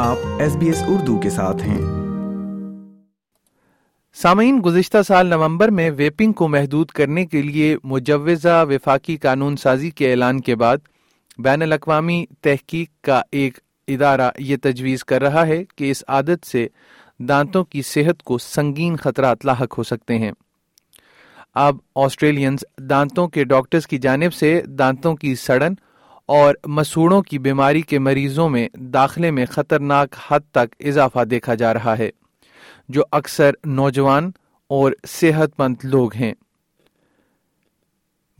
آپ S B S Urdu کے ساتھ ہیں۔ سامعین، گزشتہ سال نومبر میں ویپنگ کو محدود کرنے کے لیے مجوزہ وفاقی قانون سازی کے اعلان کے بعد بین الاقوامی تحقیق کا ایک ادارہ یہ تجویز کر رہا ہے کہ اس عادت سے دانتوں کی صحت کو سنگین خطرات لاحق ہو سکتے ہیں۔ اب آسٹریلینز دانتوں کے ڈاکٹرز کی جانب سے دانتوں کی سڑن اور مسوڑوں کی بیماری کے مریضوں میں داخلے میں خطرناک حد تک اضافہ دیکھا جا رہا ہے، جو اکثر نوجوان اور صحت مند لوگ ہیں۔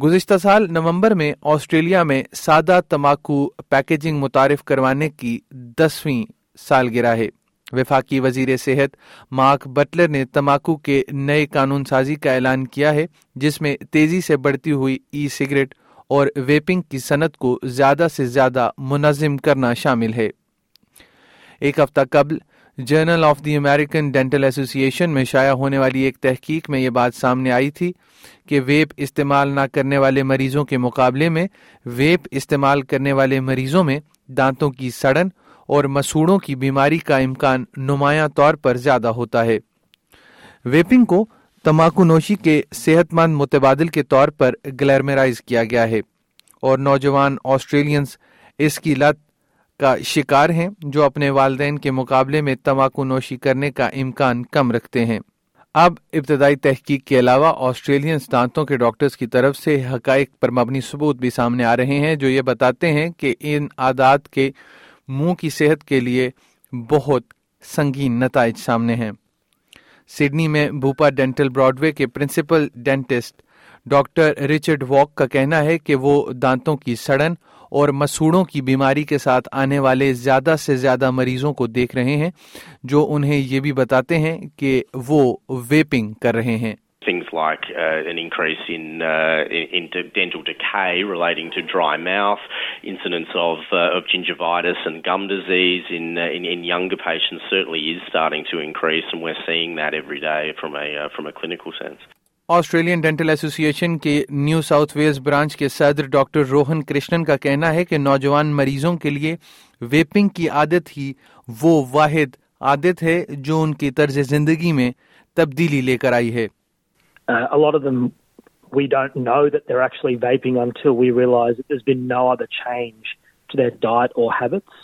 گزشتہ سال نومبر میں آسٹریلیا میں سادہ تمباکو پیکیجنگ متعارف کروانے کی 10ویں سالگرہ ہے۔ وفاقی وزیر صحت مارک بٹلر نے تمباکو کے نئے قانون سازی کا اعلان کیا ہے، جس میں تیزی سے بڑھتی ہوئی ای سگریٹ اور ویپنگ کی صنعت کو زیادہ سے زیادہ منظم کرنا شامل ہے۔ ایک ہفتہ قبل journal of the American dental association میں شائع ہونے والی ایک تحقیق میں یہ بات سامنے آئی تھی کہ ویپ استعمال نہ کرنے والے مریضوں کے مقابلے میں ویپ استعمال کرنے والے مریضوں میں دانتوں کی سڑن اور مسوڑوں کی بیماری کا امکان نمایاں طور پر زیادہ ہوتا ہے۔ ویپنگ کو تمباکو نوشی کے صحت مند متبادل کے طور پر گلیمرائز کیا گیا ہے، اور نوجوان آسٹریلینز اس کی لت کا شکار ہیں، جو اپنے والدین کے مقابلے میں تمباکو نوشی کرنے کا امکان کم رکھتے ہیں۔ اب ابتدائی تحقیق کے علاوہ آسٹریلینز دانتوں کے ڈاکٹرز کی طرف سے حقائق پر مبنی ثبوت بھی سامنے آ رہے ہیں، جو یہ بتاتے ہیں کہ ان عادات کے منہ کی صحت کے لیے بہت سنگین نتائج سامنے ہیں۔ سڈنی میں بھوپا ڈینٹل براڈ وے کے principal dentist doctor Richard Walk کا کہنا ہے کہ وہ دانتوں کی سڑن اور مسوڑوں کی بیماری کے ساتھ آنے والے زیادہ سے زیادہ مریضوں کو دیکھ رہے ہیں، جو انہیں یہ بھی بتاتے ہیں کہ وہ ویپنگ کر رہے ہیں۔ Things like an increase in dental decay relating to dry mouth, incidence of gingivitis and gum disease in younger patients certainly is starting to increase, and we're seeing that every day from a clinical sense. Australian dental association کے new south Wales branch کے صدر doctor Rohan Krishnan کا کہنا ہے کہ نوجوان مریضوں کے لیے ویپنگ کی عادت ہی وہ واحد عادت ہے جو ان کی طرز زندگی میں تبدیلی لے کر آئی ہے۔ A lot of them, we don't know that they're actually vaping until we realise that there's been no other change to their diet or habits.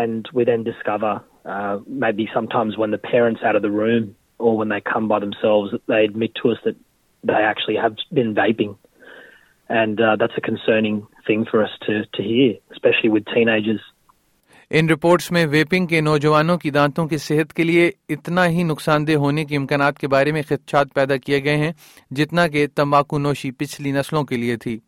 And we then discover, maybe sometimes when the parents out of the room or when they come by themselves, that they admit to us that they actually have been vaping. And that's a concerning thing for us to hear, especially with teenagers. ان reports میں vaping کے نوجوانوں کی دانتوں کی صحت کے لیے اتنا ہی نقصان دہ ہونے کے امکانات کے بارے میں خدشات پیدا کیے گئے ہیں جتنا کہ تمباکو نوشی پچھلی نسلوں کے لیے تھی۔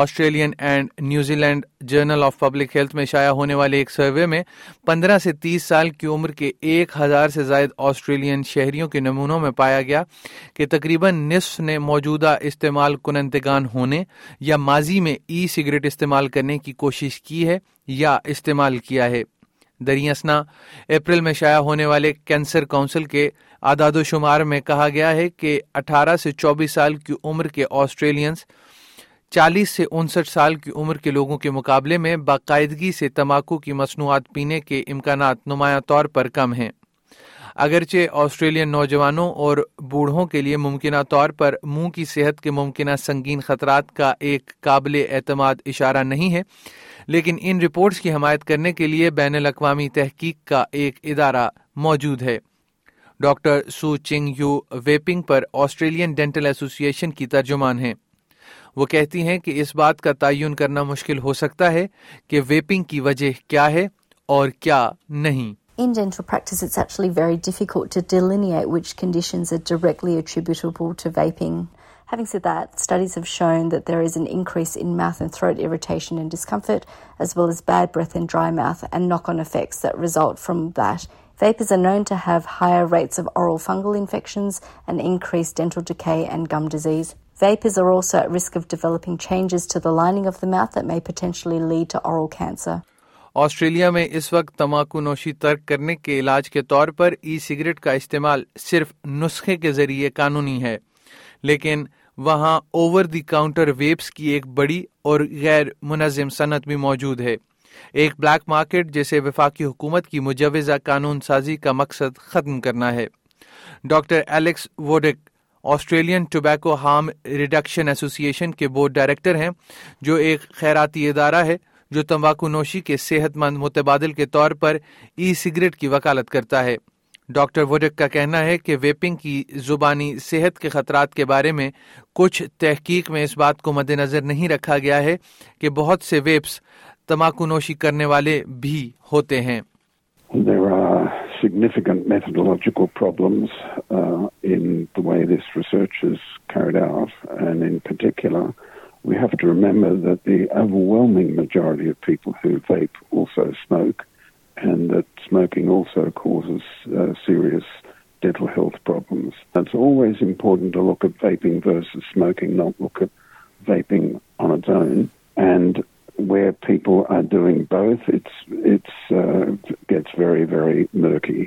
Australian and New Zealand journal of public health میں شائع ہونے والے ایک سروے میں 15 سے 30 سال کی عمر کے 1000 سے زائد آسٹریلین شہریوں کے نمونوں میں پایا گیا کہ تقریباً نصف نے موجودہ استعمال کنندگان ہونے یا ماضی میں ای سگریٹ استعمال کرنے کی کوشش کی ہے یا استعمال کیا ہے۔ دریں اثنا اپریل میں شائع ہونے والے کینسر کونسل کے اعداد و شمار میں کہا گیا ہے کہ 18 سے 24 سال کی عمر کے آسٹریلینز 40 سے 59 سال کی عمر کے لوگوں کے مقابلے میں باقاعدگی سے تمباکو کی مصنوعات پینے کے امکانات نمایاں طور پر کم ہیں۔ اگرچہ آسٹریلین نوجوانوں اور بوڑھوں کے لیے ممکنہ طور پر منہ کی صحت کے ممکنہ سنگین خطرات کا ایک قابل اعتماد اشارہ نہیں ہے، لیکن ان رپورٹس کی حمایت کرنے کے لیے بین الاقوامی تحقیق کا ایک ادارہ موجود ہے۔ Doctor Sue Ching you vaping پر آسٹریلین ڈینٹل ایسوسی ایشن کی ترجمان ہیں۔ وہ کہتی ہیں کہ اس بات کا تعین کرنا مشکل ہو سکتا ہے کہ ویپنگ کی وجہ کیا ہے اور کیا نہیں۔ In dental practice, it's actually very difficult to delineate which conditions are directly attributable to vaping. Having said that, studies have shown that there is an increase in mouth and throat irritation and discomfort, as well as bad breath and dry mouth, and knock-on effects that result from that. Vapers are known to have higher rates of oral fungal infections and increased dental decay and gum disease. Vapers are also at risk of developing changes to the lining of the mouth that may potentially lead to oral cancer. Australia میں اس وقت تمباکو نوشی ترک کرنے کے علاج کے طور پر ای سگریٹ کا استعمال صرف نسخے کے ذریعے قانونی ہے، لیکن وہاں اوور دی کاؤنٹر ویپس کی ایک بڑی اور غیر منظم صنعت بھی موجود ہے، ایک بلیک مارکیٹ جسے وفاقی حکومت کی مجوزہ قانون سازی کا مقصد ختم کرنا ہے۔ Doctor Alex Wodak Australian tobacco harm reduction association کے بورڈ ڈائریکٹر ہیں، جو ایک خیراتی ادارہ ہے جو تمباکو نوشی کے صحت مند متبادل کے طور پر ای سگریٹ کی وکالت کرتا ہے۔ ڈاکٹر ووڈک کا کہنا ہے کہ ویپنگ کی زبانی صحت کے خطرات کے بارے میں کچھ تحقیق میں اس بات کو مد نظر نہیں رکھا گیا ہے کہ بہت سے ویپس تمباکو نوشی کرنے والے بھی ہوتے ہیں۔ There are significant methodological problems in the way this research is carried out, and in particular, we have to remember that the overwhelming majority of people who vape also smoke, and that smoking also causes serious dental health problems. It's always important to look at vaping versus smoking, not look at vaping on its own, and where people are doing both, it gets very, very murky.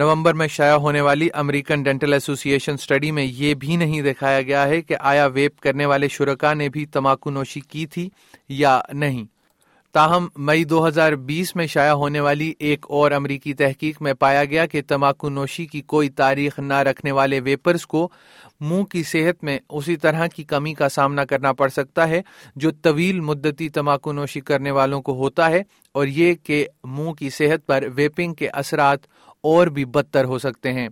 نومبر میں شائع ہونے والی American dental ایسوسی ایشن study میں یہ بھی نہیں دکھایا گیا ہے کہ آیا ویپ کرنے والے شرکاء نے بھی تمباکو نوشی کی تھی یا نہیں۔ تاہم مئی 2020 میں شائع ہونے والی ایک اور امریکی تحقیق میں پایا گیا کہ تمباکو نوشی کی کوئی تاریخ نہ رکھنے والے ویپرز کو منہ کی صحت میں اسی طرح کی کمی کا سامنا کرنا پڑ سکتا ہے جو طویل مدتی تمباکو نوشی کرنے والوں کو ہوتا ہے، اور یہ کہ منہ کی صحت پر ویپنگ کے اثرات اور بھی بدتر ہو سکتے ہیں۔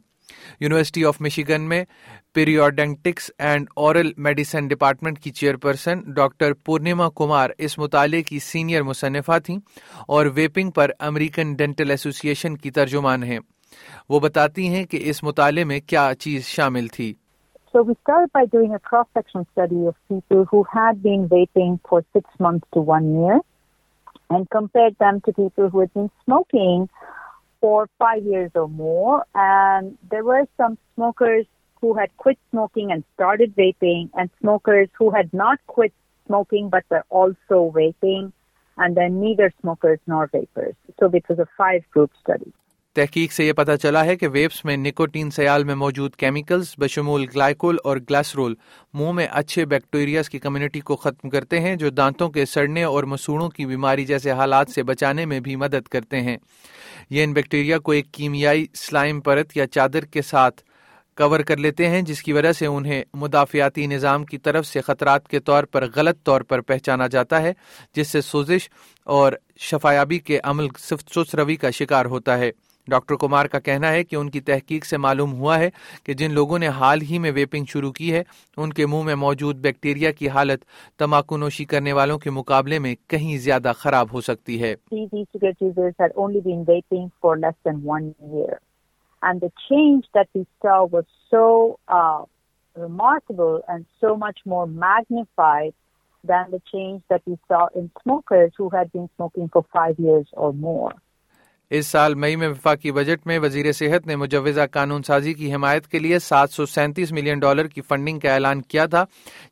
یونیورسٹی آف مشیگن میں periodontics and oral medicine department کی چیئرپرسن ڈاکٹر پورنیما کمار اس مطالعے کی سینئر مصنفہ تھیں اور ویپنگ پر امریکن ڈینٹل ایسوسی ایشن کی ترجمان ہیں۔ وہ بتاتی ہیں کہ اس مطالعے میں کیا چیز شامل تھی۔ So we started by doing a cross-section study of people who had been vaping for 6 months to 1 year and compared them to people who had been smoking for 5 years or more, and there were some smokers who had quit smoking and started vaping and smokers who had not quit smoking but were also vaping, and then neither smokers nor vapers. So it was a 5-group study. تحقیق سے یہ پتہ چلا ہے کہ vapes میں nicotine سیال میں موجود کیمیکلز بشمول گلائکول اور گلاسرول منہ میں اچھے بیکٹیریاز کی کمیونٹی کو ختم کرتے ہیں جو دانتوں کے سڑنے اور مسوڑوں کی بیماری جیسے حالات سے بچانے میں بھی مدد کرتے ہیں۔ یہ ان بیکٹیریا کو ایک کیمیائی سلائم پرت یا چادر کے ساتھ کور کر لیتے ہیں جس کی وجہ سے انہیں مدافعتی نظام کی طرف سے خطرات کے طور پر غلط طور پر پہچانا جاتا ہے، جس سے سوزش اور شفایابی کے عمل سست روی کا شکار ہوتا ہے۔ ڈاکٹر کمار کا کہنا ہے کہ ان کی تحقیق سے معلوم ہوا ہے کہ جن لوگوں نے حال ہی میں ویپنگ شروع کی ہے ان کے منہ میں موجود بیکٹیریا کی حالت تمباکو نوشی کرنے والوں کے مقابلے میں کہیں زیادہ خراب ہو سکتی ہے۔ اس سال مئی میں وفاقی بجٹ میں وزیر صحت نے مجوزہ قانون سازی کی حمایت کے لیے $737 ملین کی فنڈنگ کا اعلان کیا تھا،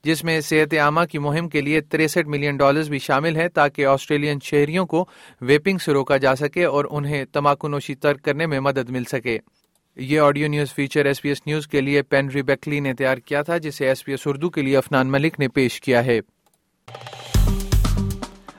جس میں صحت عامہ کی مہم کے لیے $63 ملین بھی شامل ہیں تاکہ آسٹریلین شہریوں کو ویپنگ سے روکا جا سکے اور انہیں تمباکو نوشی ترک کرنے میں مدد مل سکے۔ یہ audio news feature S B S news کے لیے پین ری بیکلی نے تیار کیا تھا، جسے ایس بی ایس اردو کے لیے افنان ملک نے پیش کیا ہے۔